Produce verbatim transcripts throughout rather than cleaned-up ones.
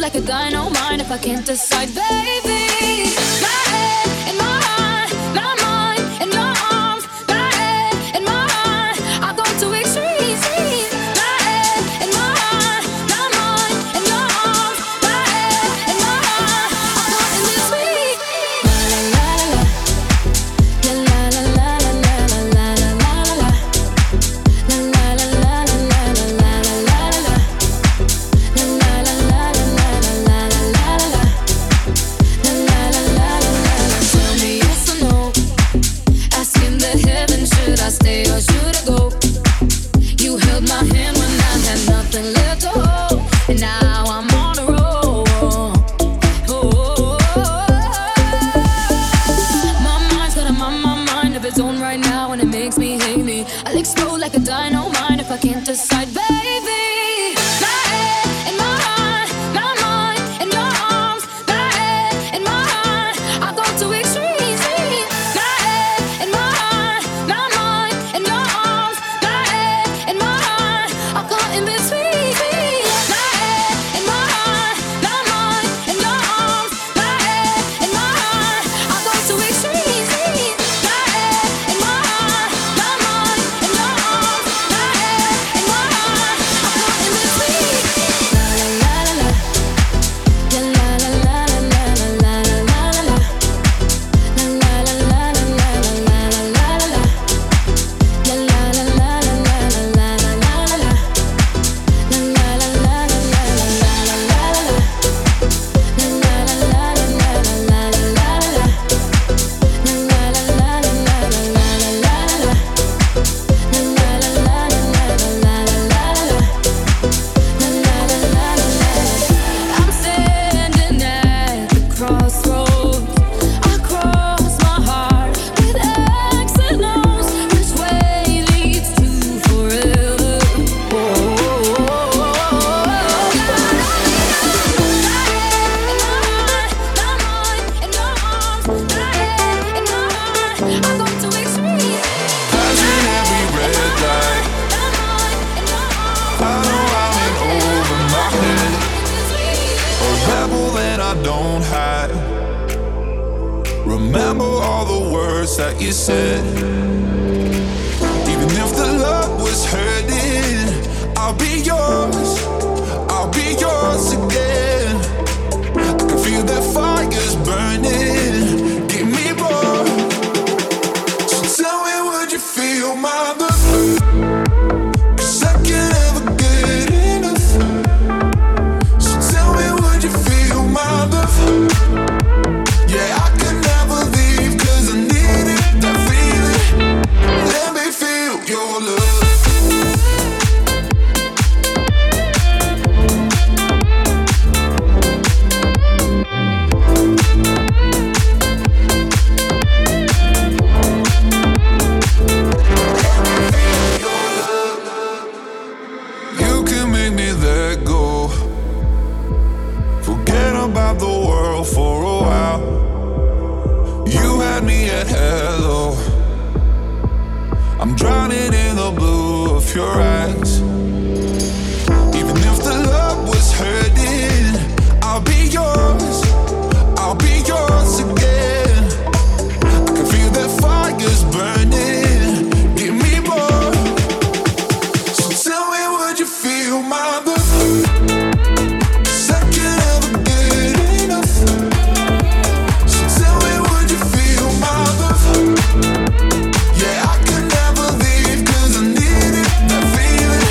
like a guy, no mind if I can't decide, baby. My head and my heart, my mind and your arms. My head and my heart, I'll go to extremes. My head and my heart, my mind and your arms. My head and my heart, I'll go in this week. La la la la la la la la la la la la la la la la la la. Stay or should I go? You held my hand when I had nothing left to hold, and now I'm on a roll. Oh, oh, oh. My mind's got a mind, my mind of its own right now, and it makes me hate me. I'll explode like a dino mine if I can't decide, baby. My head and my heart, my mind and your arms. My head and my heart, I'll go to extremes. My head and my heart, my mind and your arms. My head and my heart, I'll go in between. My head and my heart, my mind and your arms. My head and my heart, I'll go to extremes. My head and my heart, my mind and your arms. My head and my heart, I'll go in between. I'm standing at the crossroads. I cross my heart with X and O's. Which way leads to forever? Oh, oh, oh, oh, Passing every red light, I know I'm in over my head. A rebel that I don't hide. Remember all the words that you said. Even if the love was hurting, I'll be yours. I'll be yours again. I can feel that fire's burning. Give me more. So tell me, would you feel my love? 'Cause I can't ever get enough. So tell me, would you feel my love? Yeah, I can never leave 'cause I need it, that feeling. Let me feel your love. You can make me let go. Forget about the world for a while. You had me at hello. I'm drowning in the blue of your eyes. Even if the love was hurting, I'll be yours. I'll be yours again. I can feel that fire's burning. Give me more. So tell me, would you feel my love? 'Cause I can't ever get enough. So tell me, would you feel my love? Yeah, I can never leave 'cause I need it, that feeling.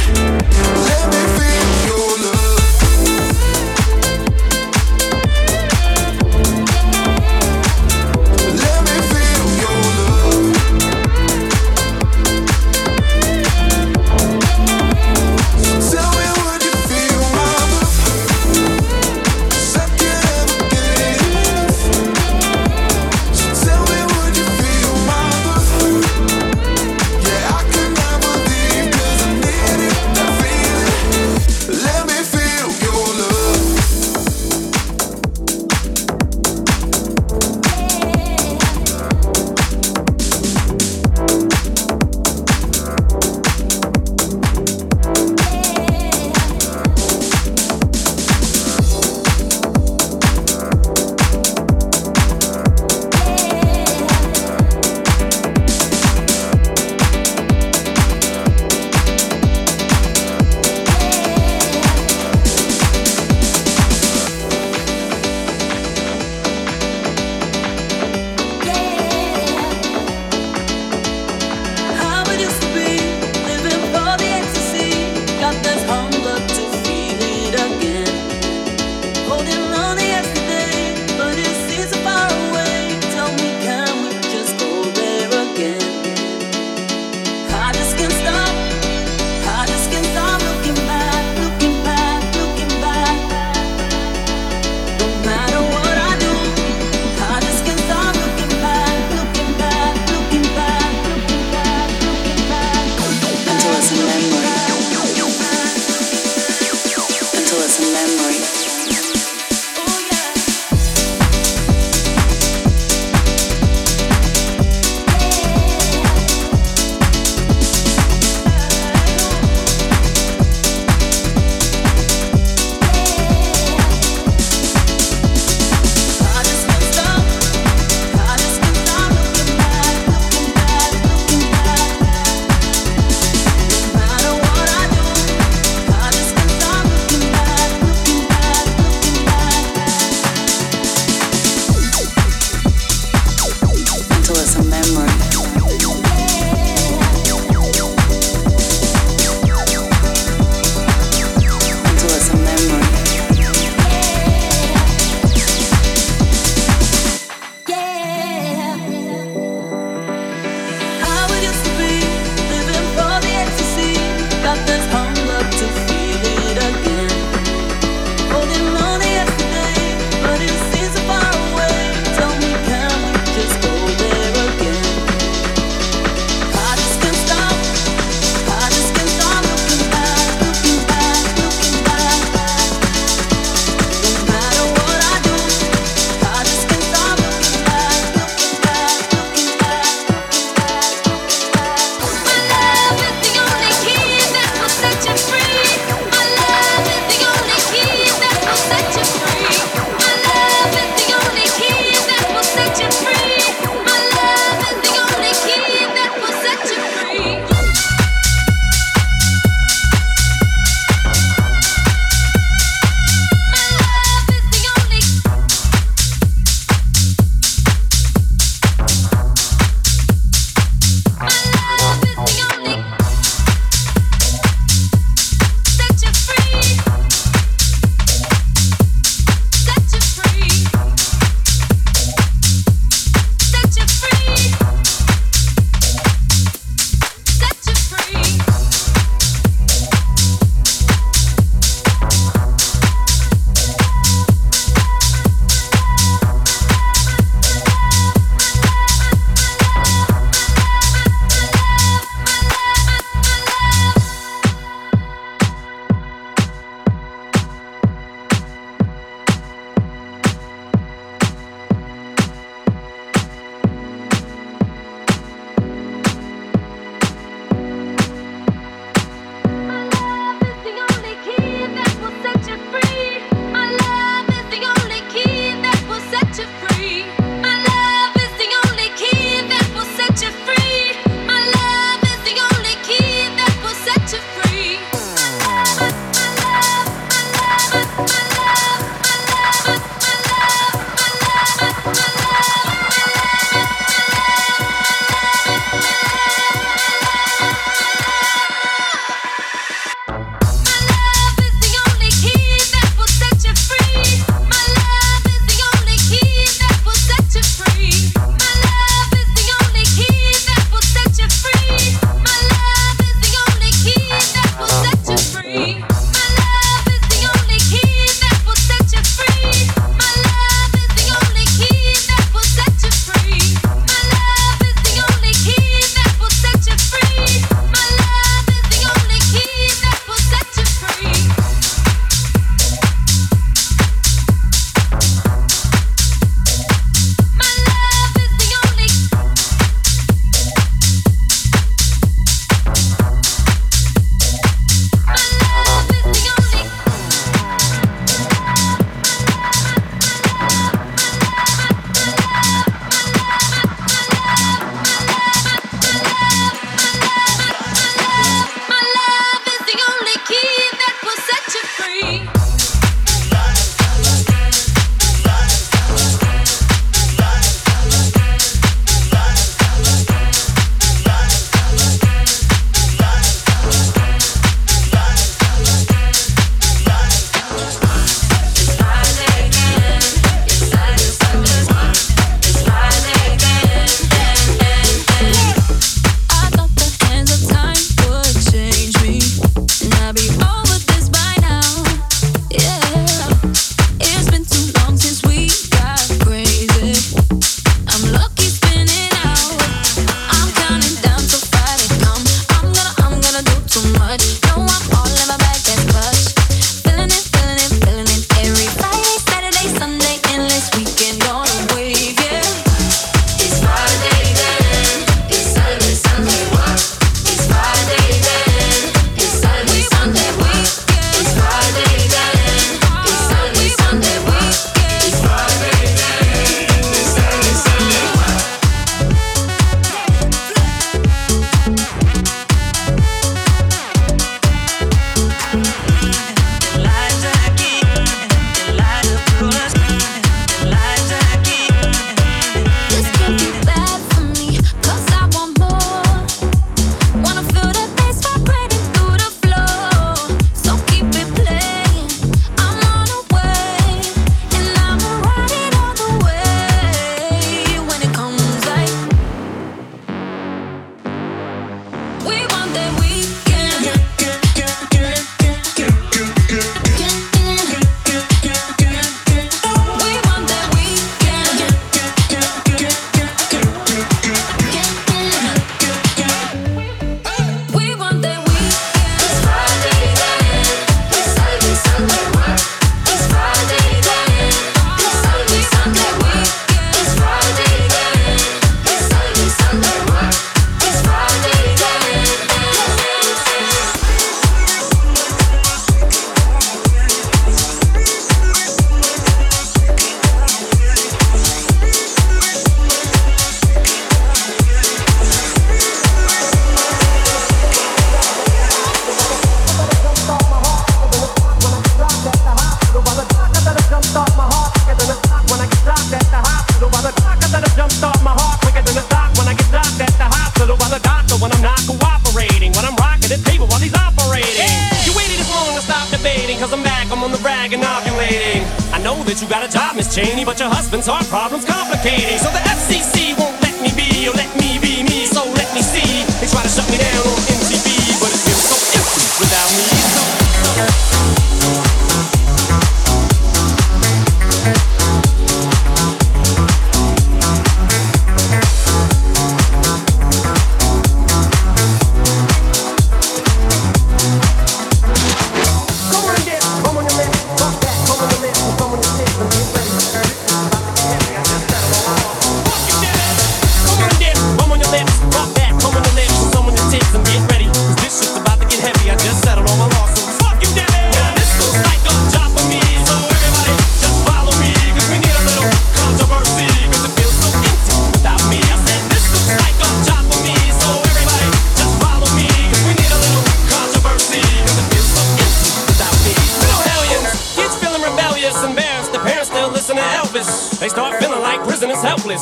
that you got a job, Miss Cheney, but your husband's heart problem's complicating. So the F C C won't let me be, or let me be me, so let me see. They try to shut me down on M T V, but it feels so empty without me.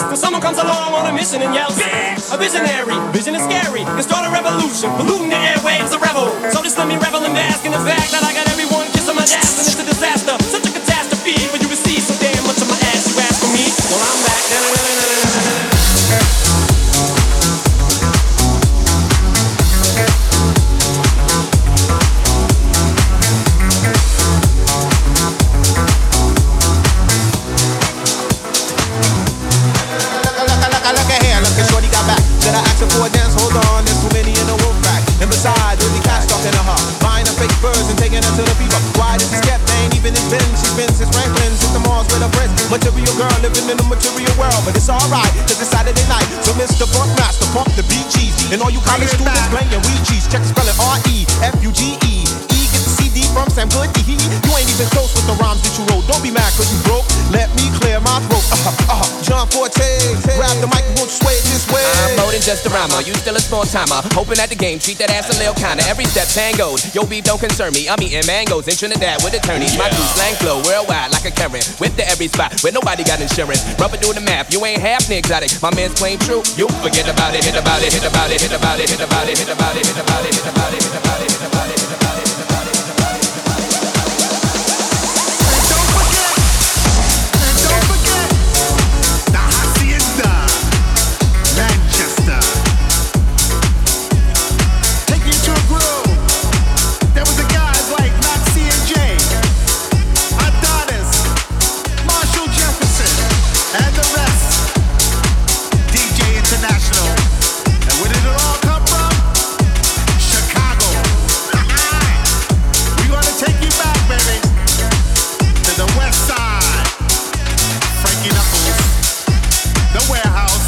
When someone comes along on a mission and yells, bitch! A visionary, vision is scary. Can start a revolution, polluting the airwaves, a rebel. So just let me revel and bask in the fact that I got everyone kissing my ass, and it's a disaster, such a catastrophe. But you receive so damn much of my ass, you ask for me. Well, I'm back. Na, na, na, na, na, na, na. Material girl living in a material world, but it's alright, cause it's Saturday night. So Mister Buckmaster, pump the B Gs, and all you college students playing Ouija's. Check spelling R E F U G E. E get the C D from Sam Goody. You ain't even close with the rhymes that you wrote. Don't be mad cause you broke, let me clear my throat. uh-huh, uh-huh. John Forte, grab the mic and won't sway it this way. I'm more than just a rhymer, you still a small timer. Hoping at the game, treat that ass a little kinda. Every step tangoed, yo beef don't concern me. I'm eating mangoes in Trinidad with attorneys. My crew slang flow worldwide like a Karen. With the every spot where nobody got insurance. Rubber do the math, you ain't half the exotic. My man's claim true, you forget about it. Hit about it, hit about it, hit about it, hit about it, hit about it, hit about it, hit about it, hit about it, hit about it, hit about it. Don't forget, don't forget, the Hacienda, Manchester. Taking you to a groove. There was a guy like Nazi and Jay, Adonis, Marshall Jefferson, and the rest. D J International. And where did it all come from? Chicago. We're gonna take you back, baby. The West Side, Frankie Knuckles, the warehouse,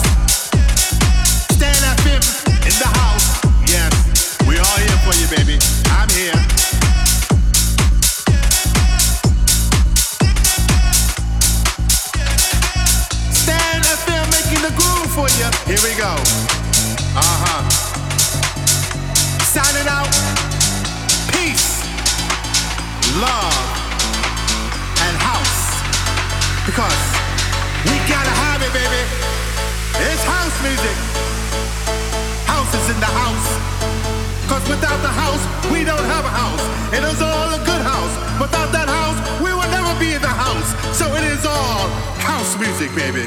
Stan F M in the house. Yes, we all here for you, baby. I'm here. Stan F M making the groove for you. Here we go. Uh-huh. Signing out. Peace. Love. And house, because we gotta have it, baby. It's house music. House is in the house, because without the house we don't have a house. It is all a good house. Without that house we will never be in the house. So it is all house music, baby.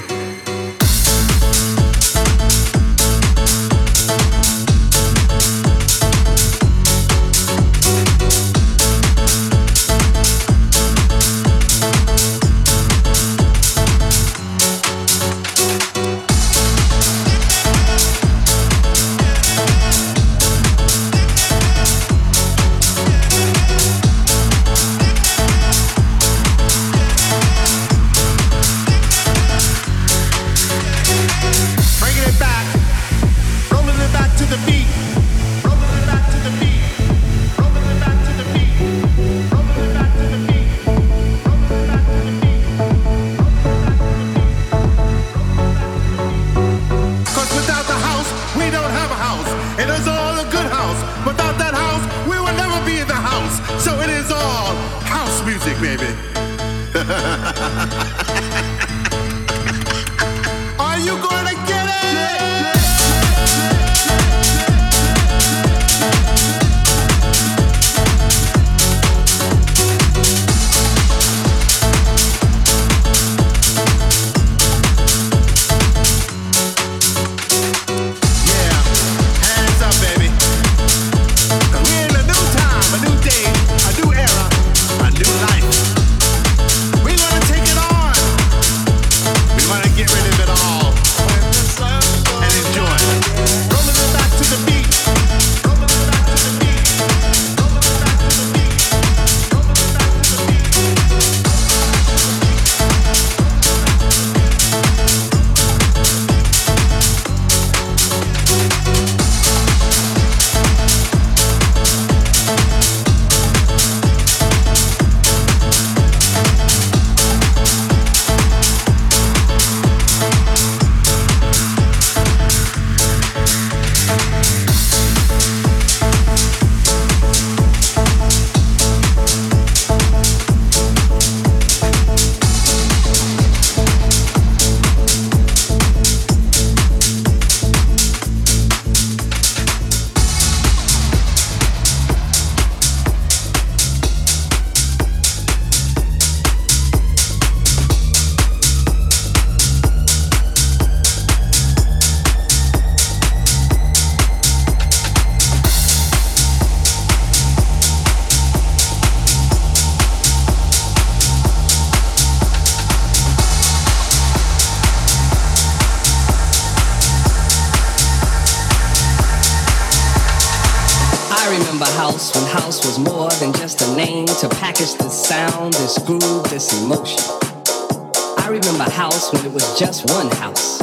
I remember house when house was more than just a name to package this sound, this groove, this emotion. I remember house when it was just one house.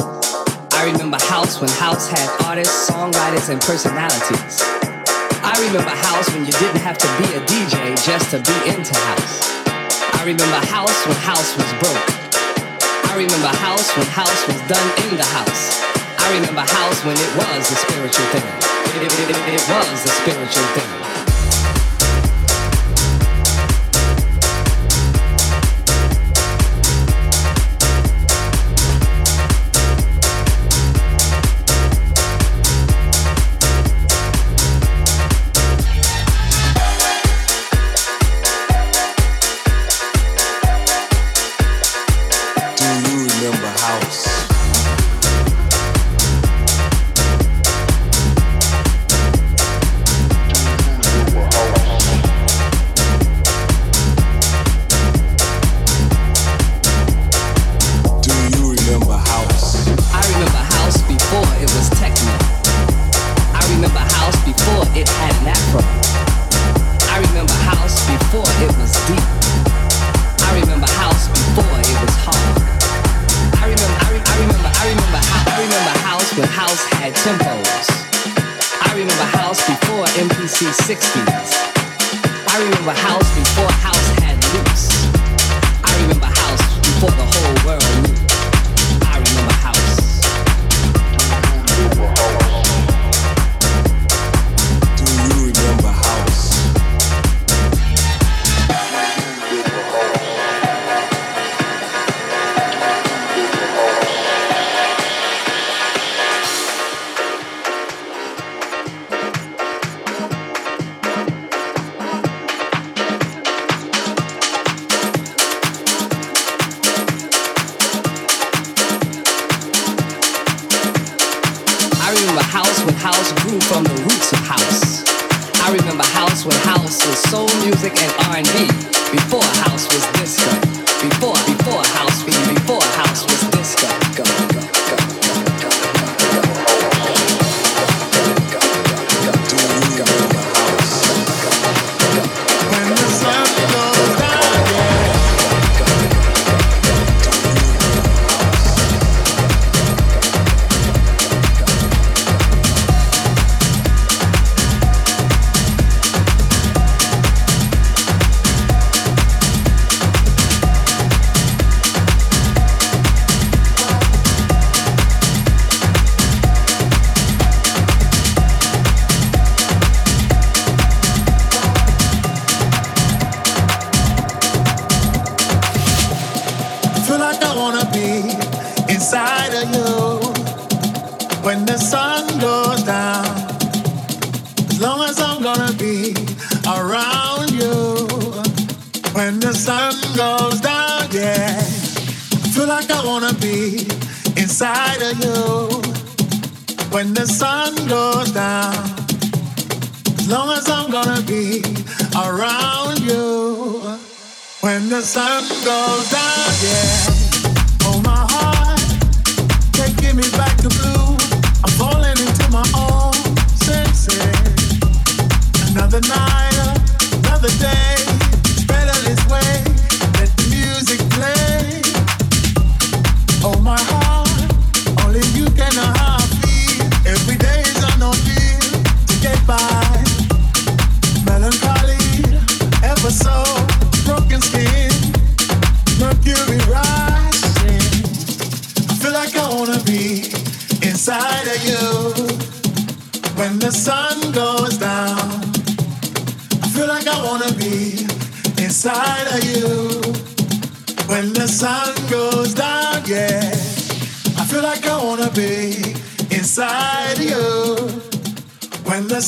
I remember house when house had artists, songwriters, and personalities. I remember house when you didn't have to be a D J just to be into house. I remember house when house was broke. I remember house when house was done in the house. I remember house when it was a spiritual thing. It, it, it, it, it was a spiritual thing.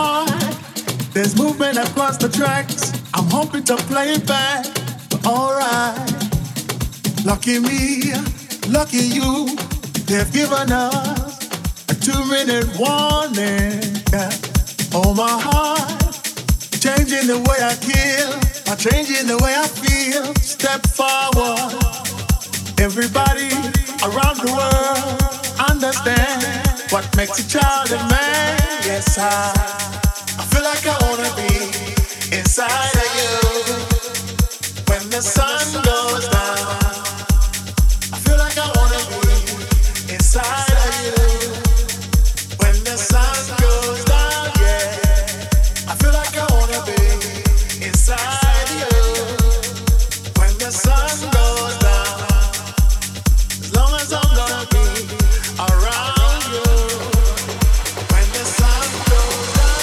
heart. There's movement across the tracks. I'm hoping to play it back, but alright. Lucky me, lucky you. They've given us a two-minute warning. Yeah. Oh, my heart, changing the way I feel. I'm changing the way I feel. Step forward. Everybody around the world understand what makes a child a man. Yes, I, I feel like I wanna be inside of you when the sun goes down. Inside of you, when the sun goes down, yeah. I feel like I wanna be inside you, when the sun goes down. As long as I'm gonna be around you, when the sun goes down.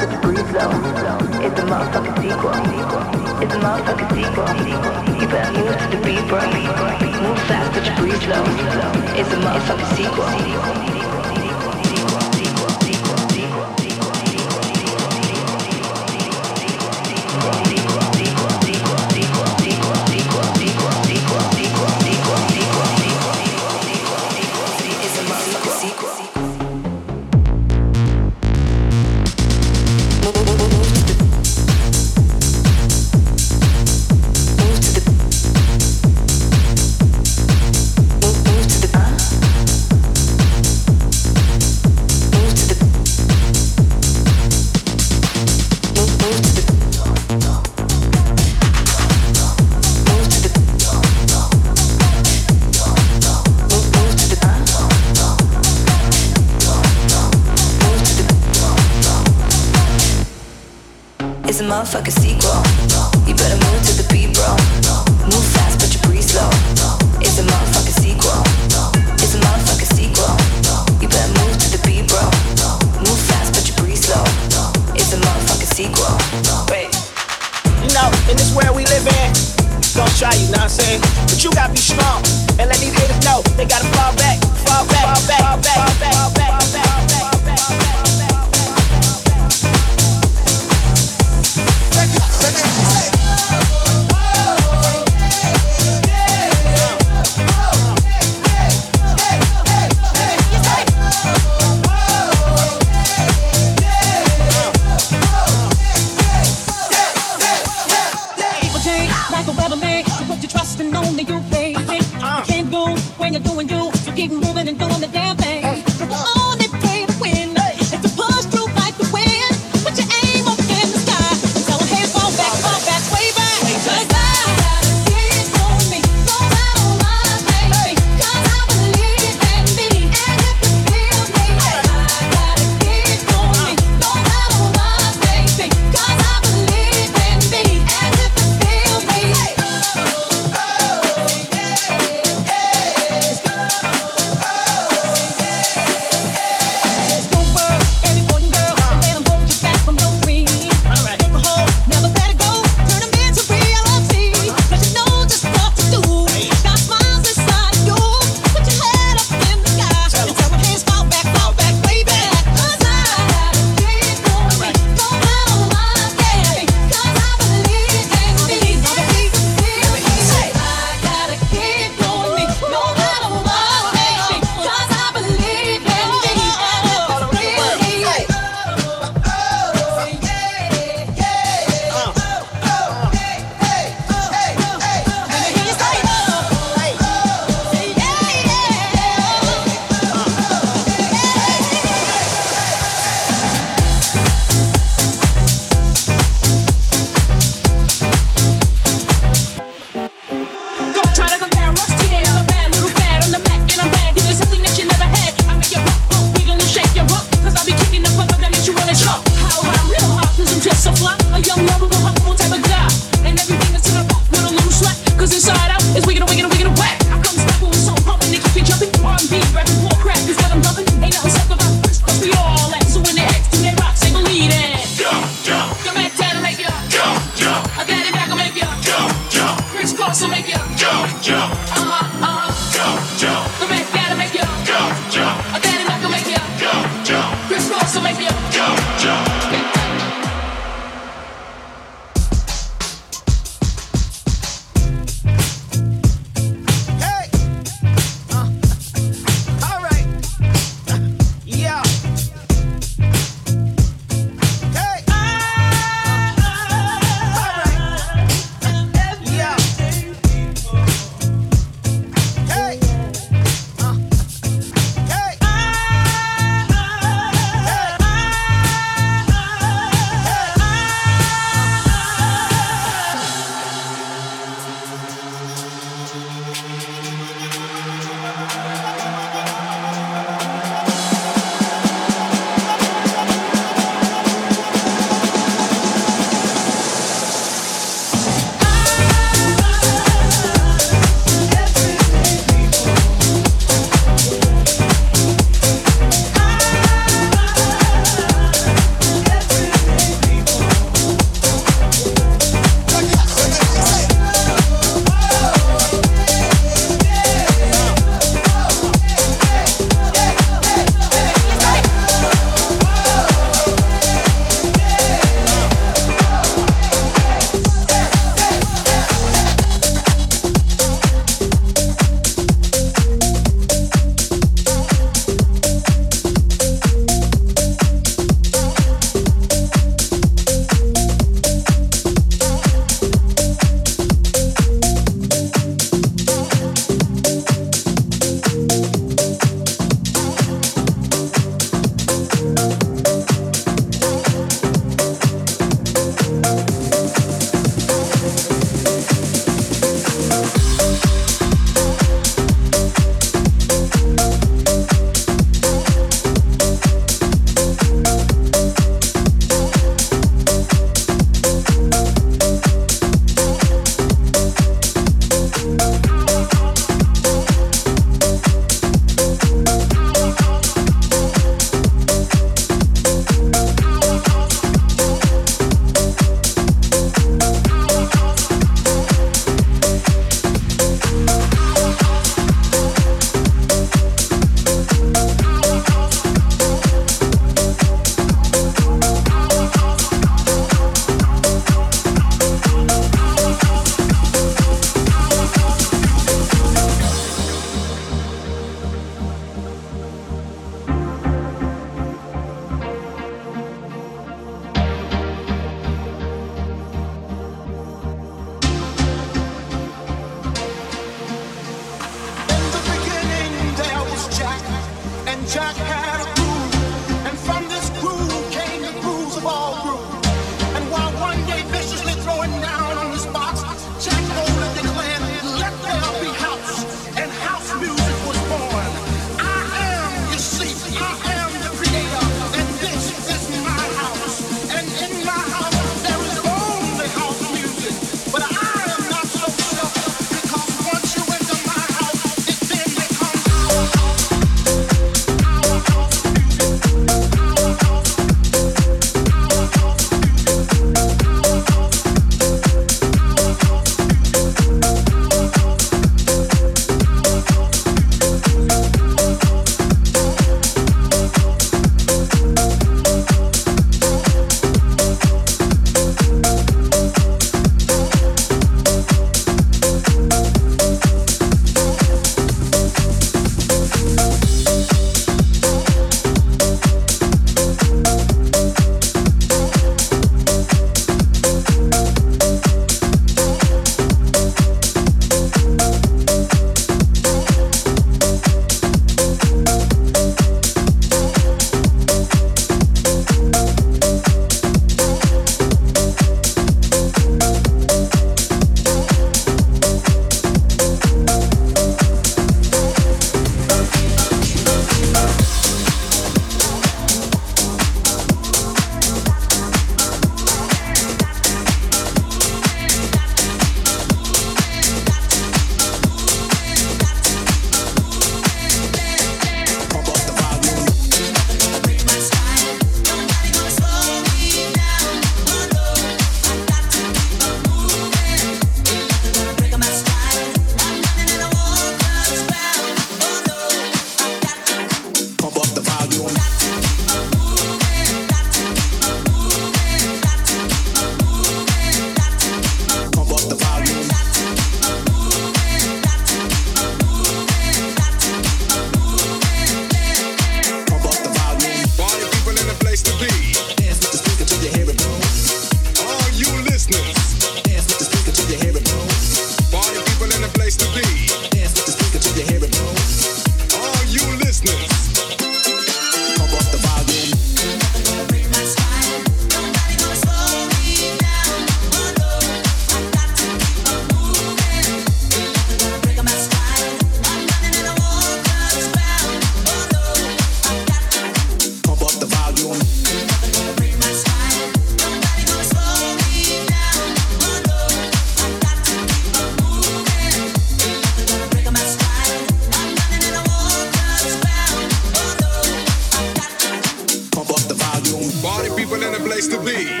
Mister B.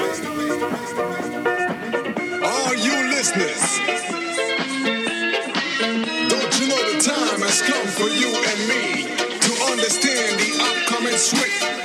All you listeners, don't you know the time has come for you and me to understand the upcoming switch? Oh,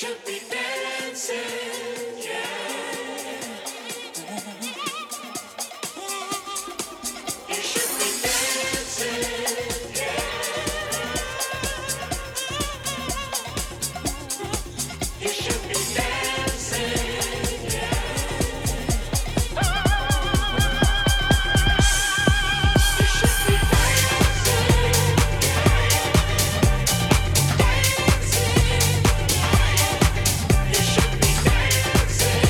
should be dancing, yeah. You should be dancing, yeah. You should be dancing, yeah. You should be dancing, yeah. Dancing, yeah. You should be dancing, yeah. Dancing, yeah. You should be dancing, yeah. Dancing, you should be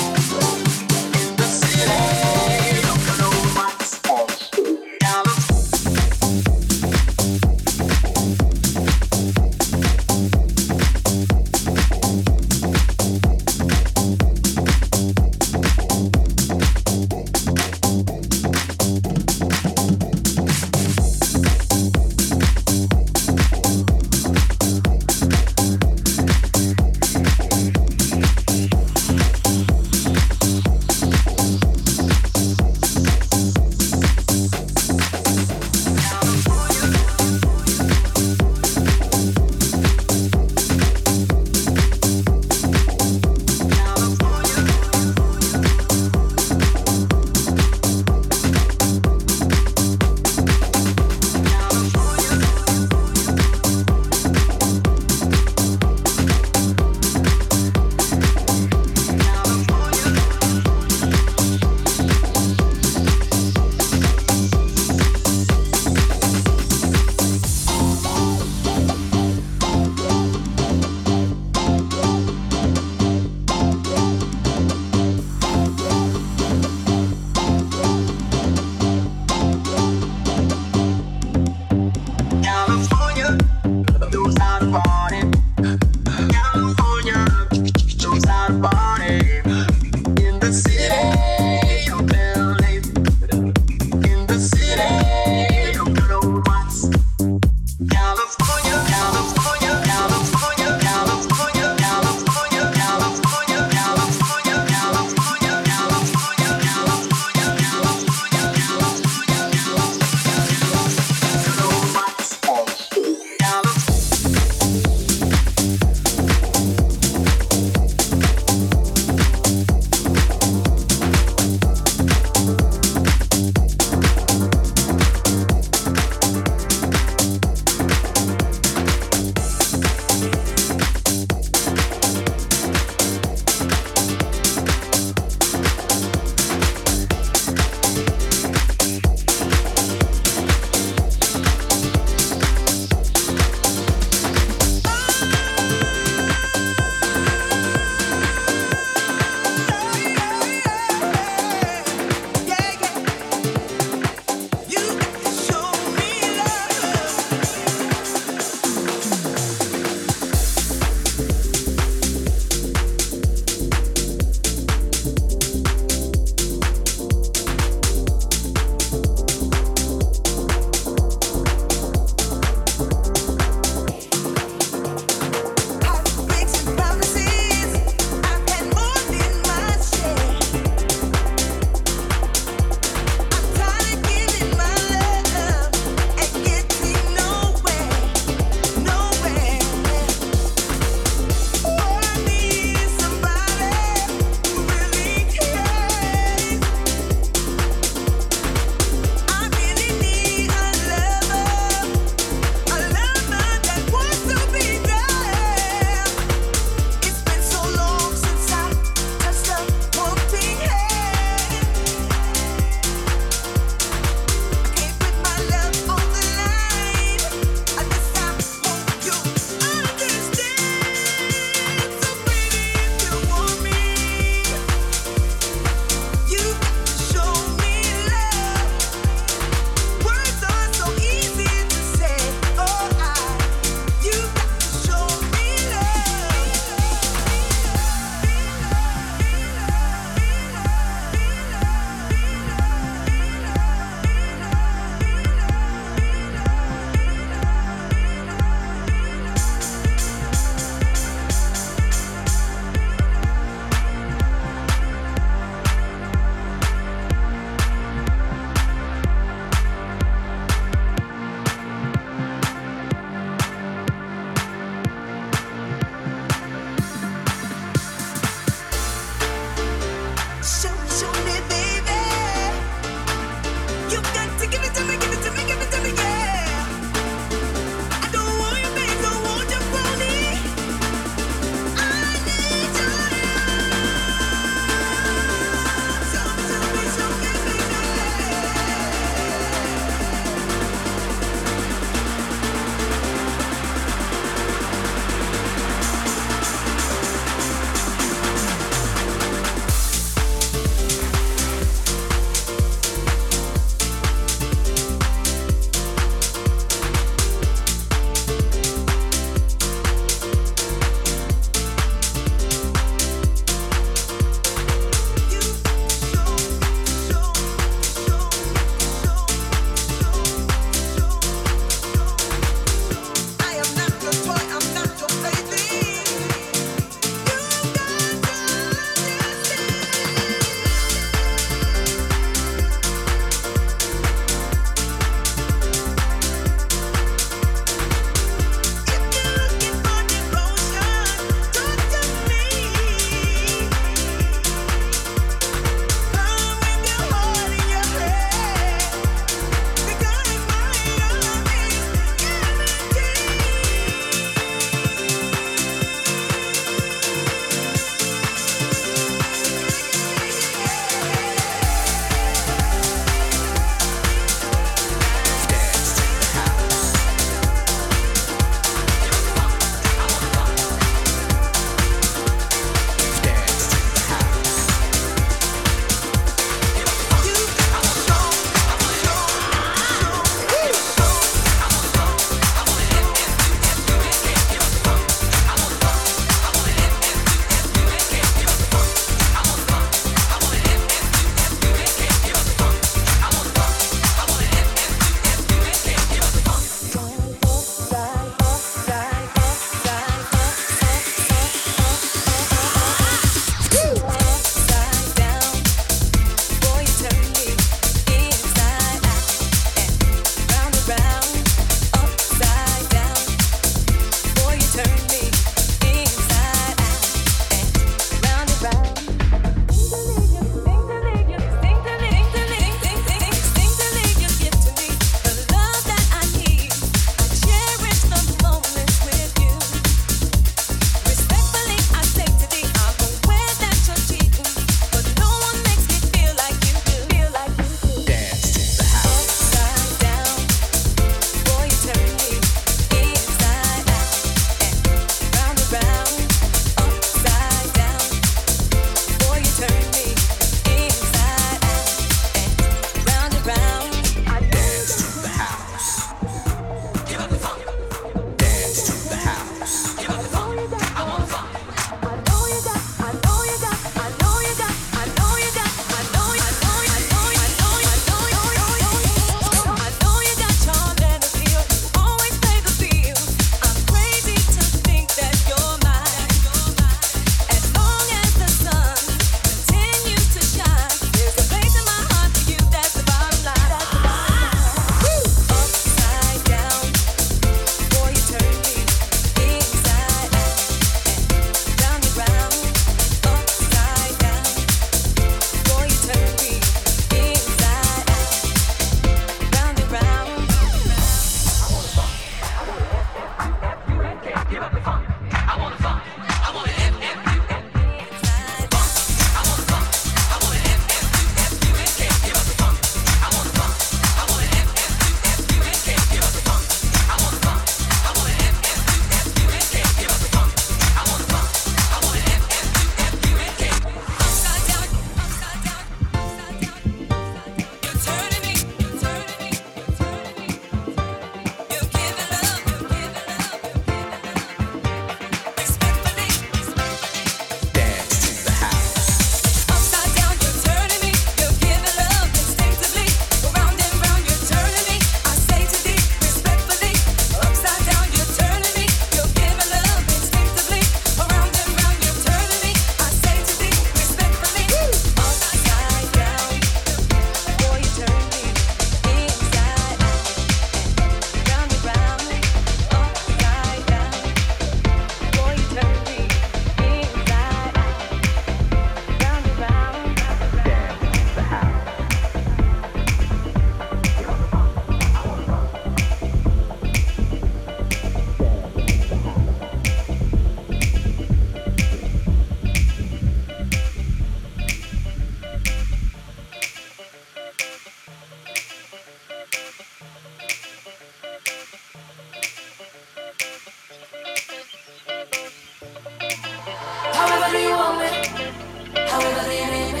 however they need me,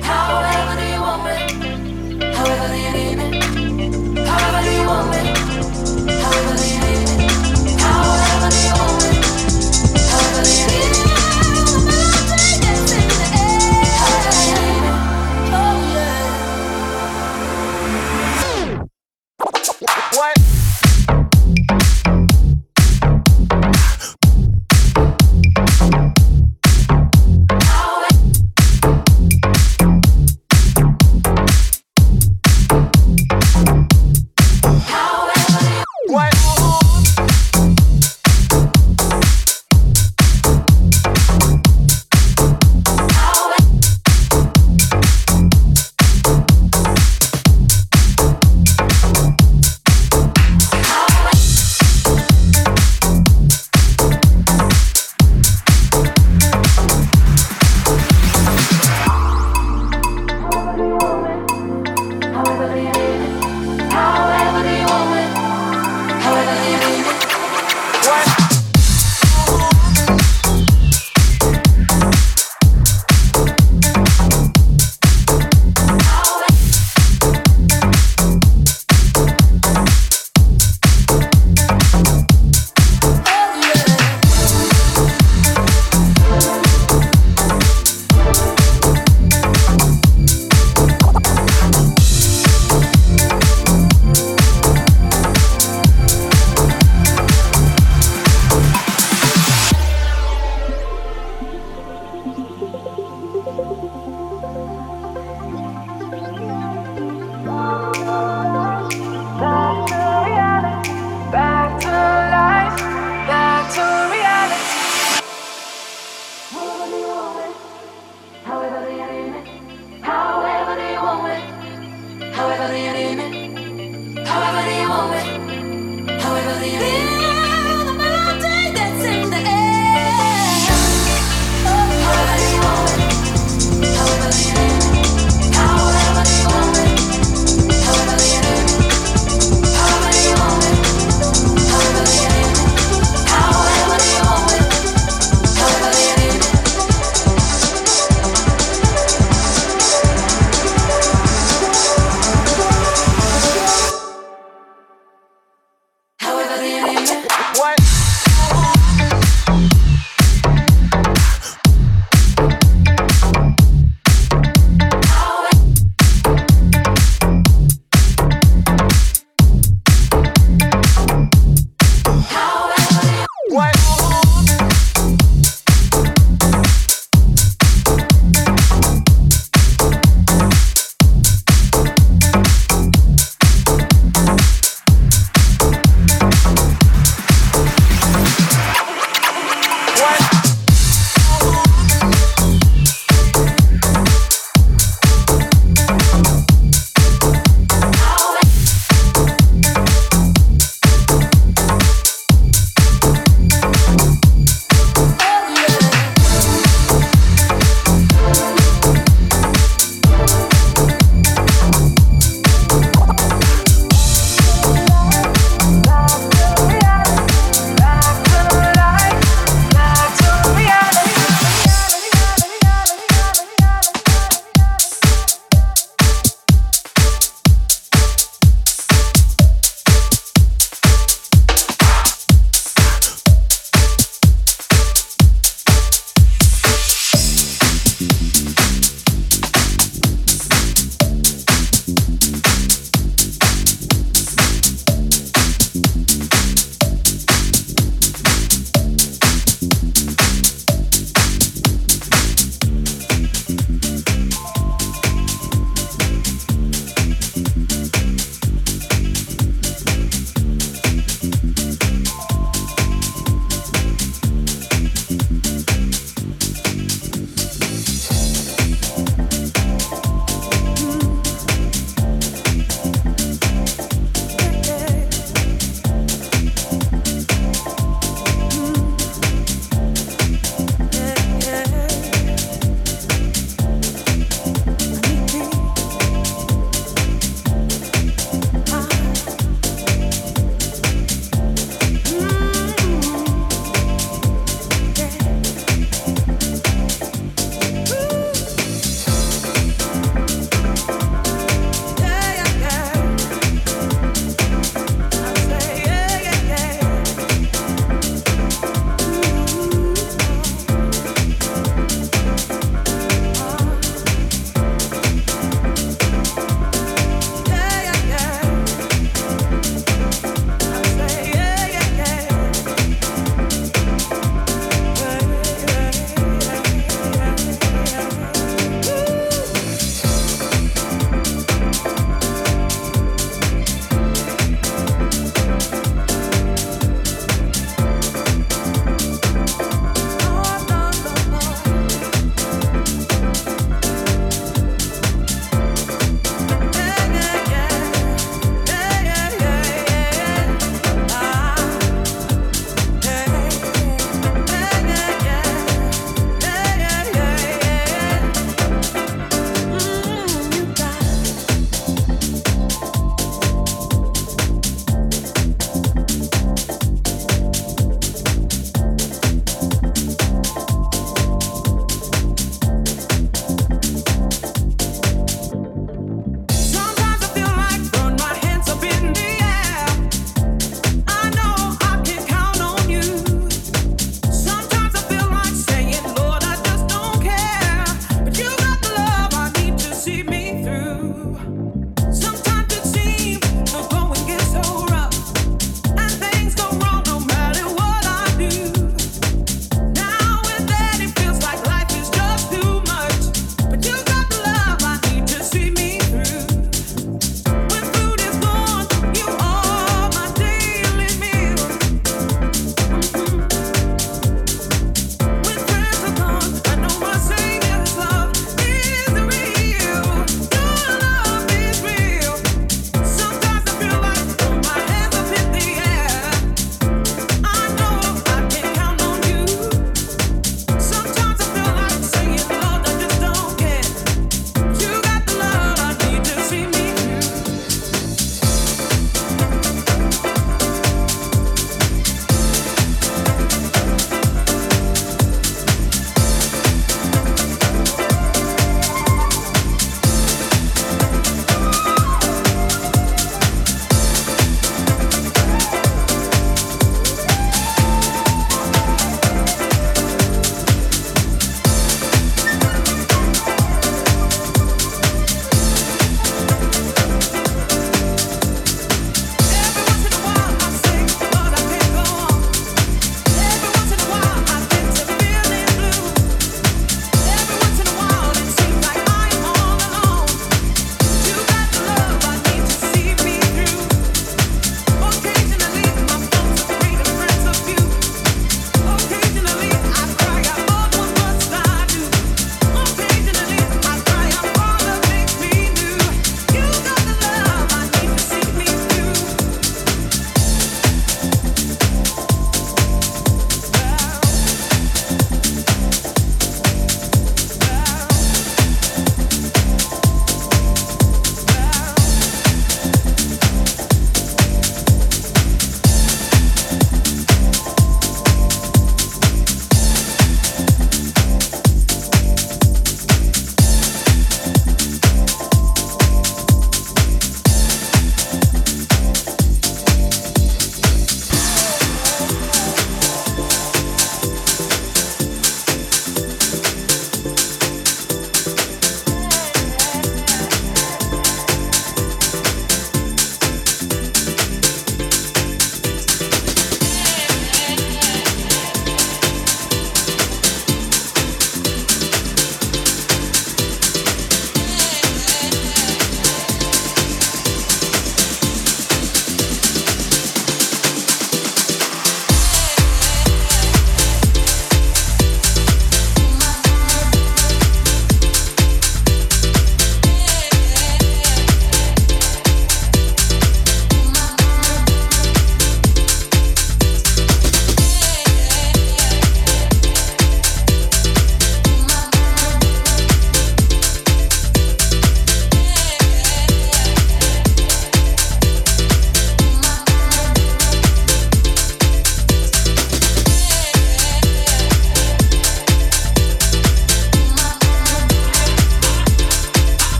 however they want me, however they need me, however they want me, however they need me, however they want me, however they need me, however they need me, oh yeah. What? How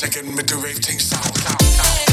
taking me to rave things out, out, out.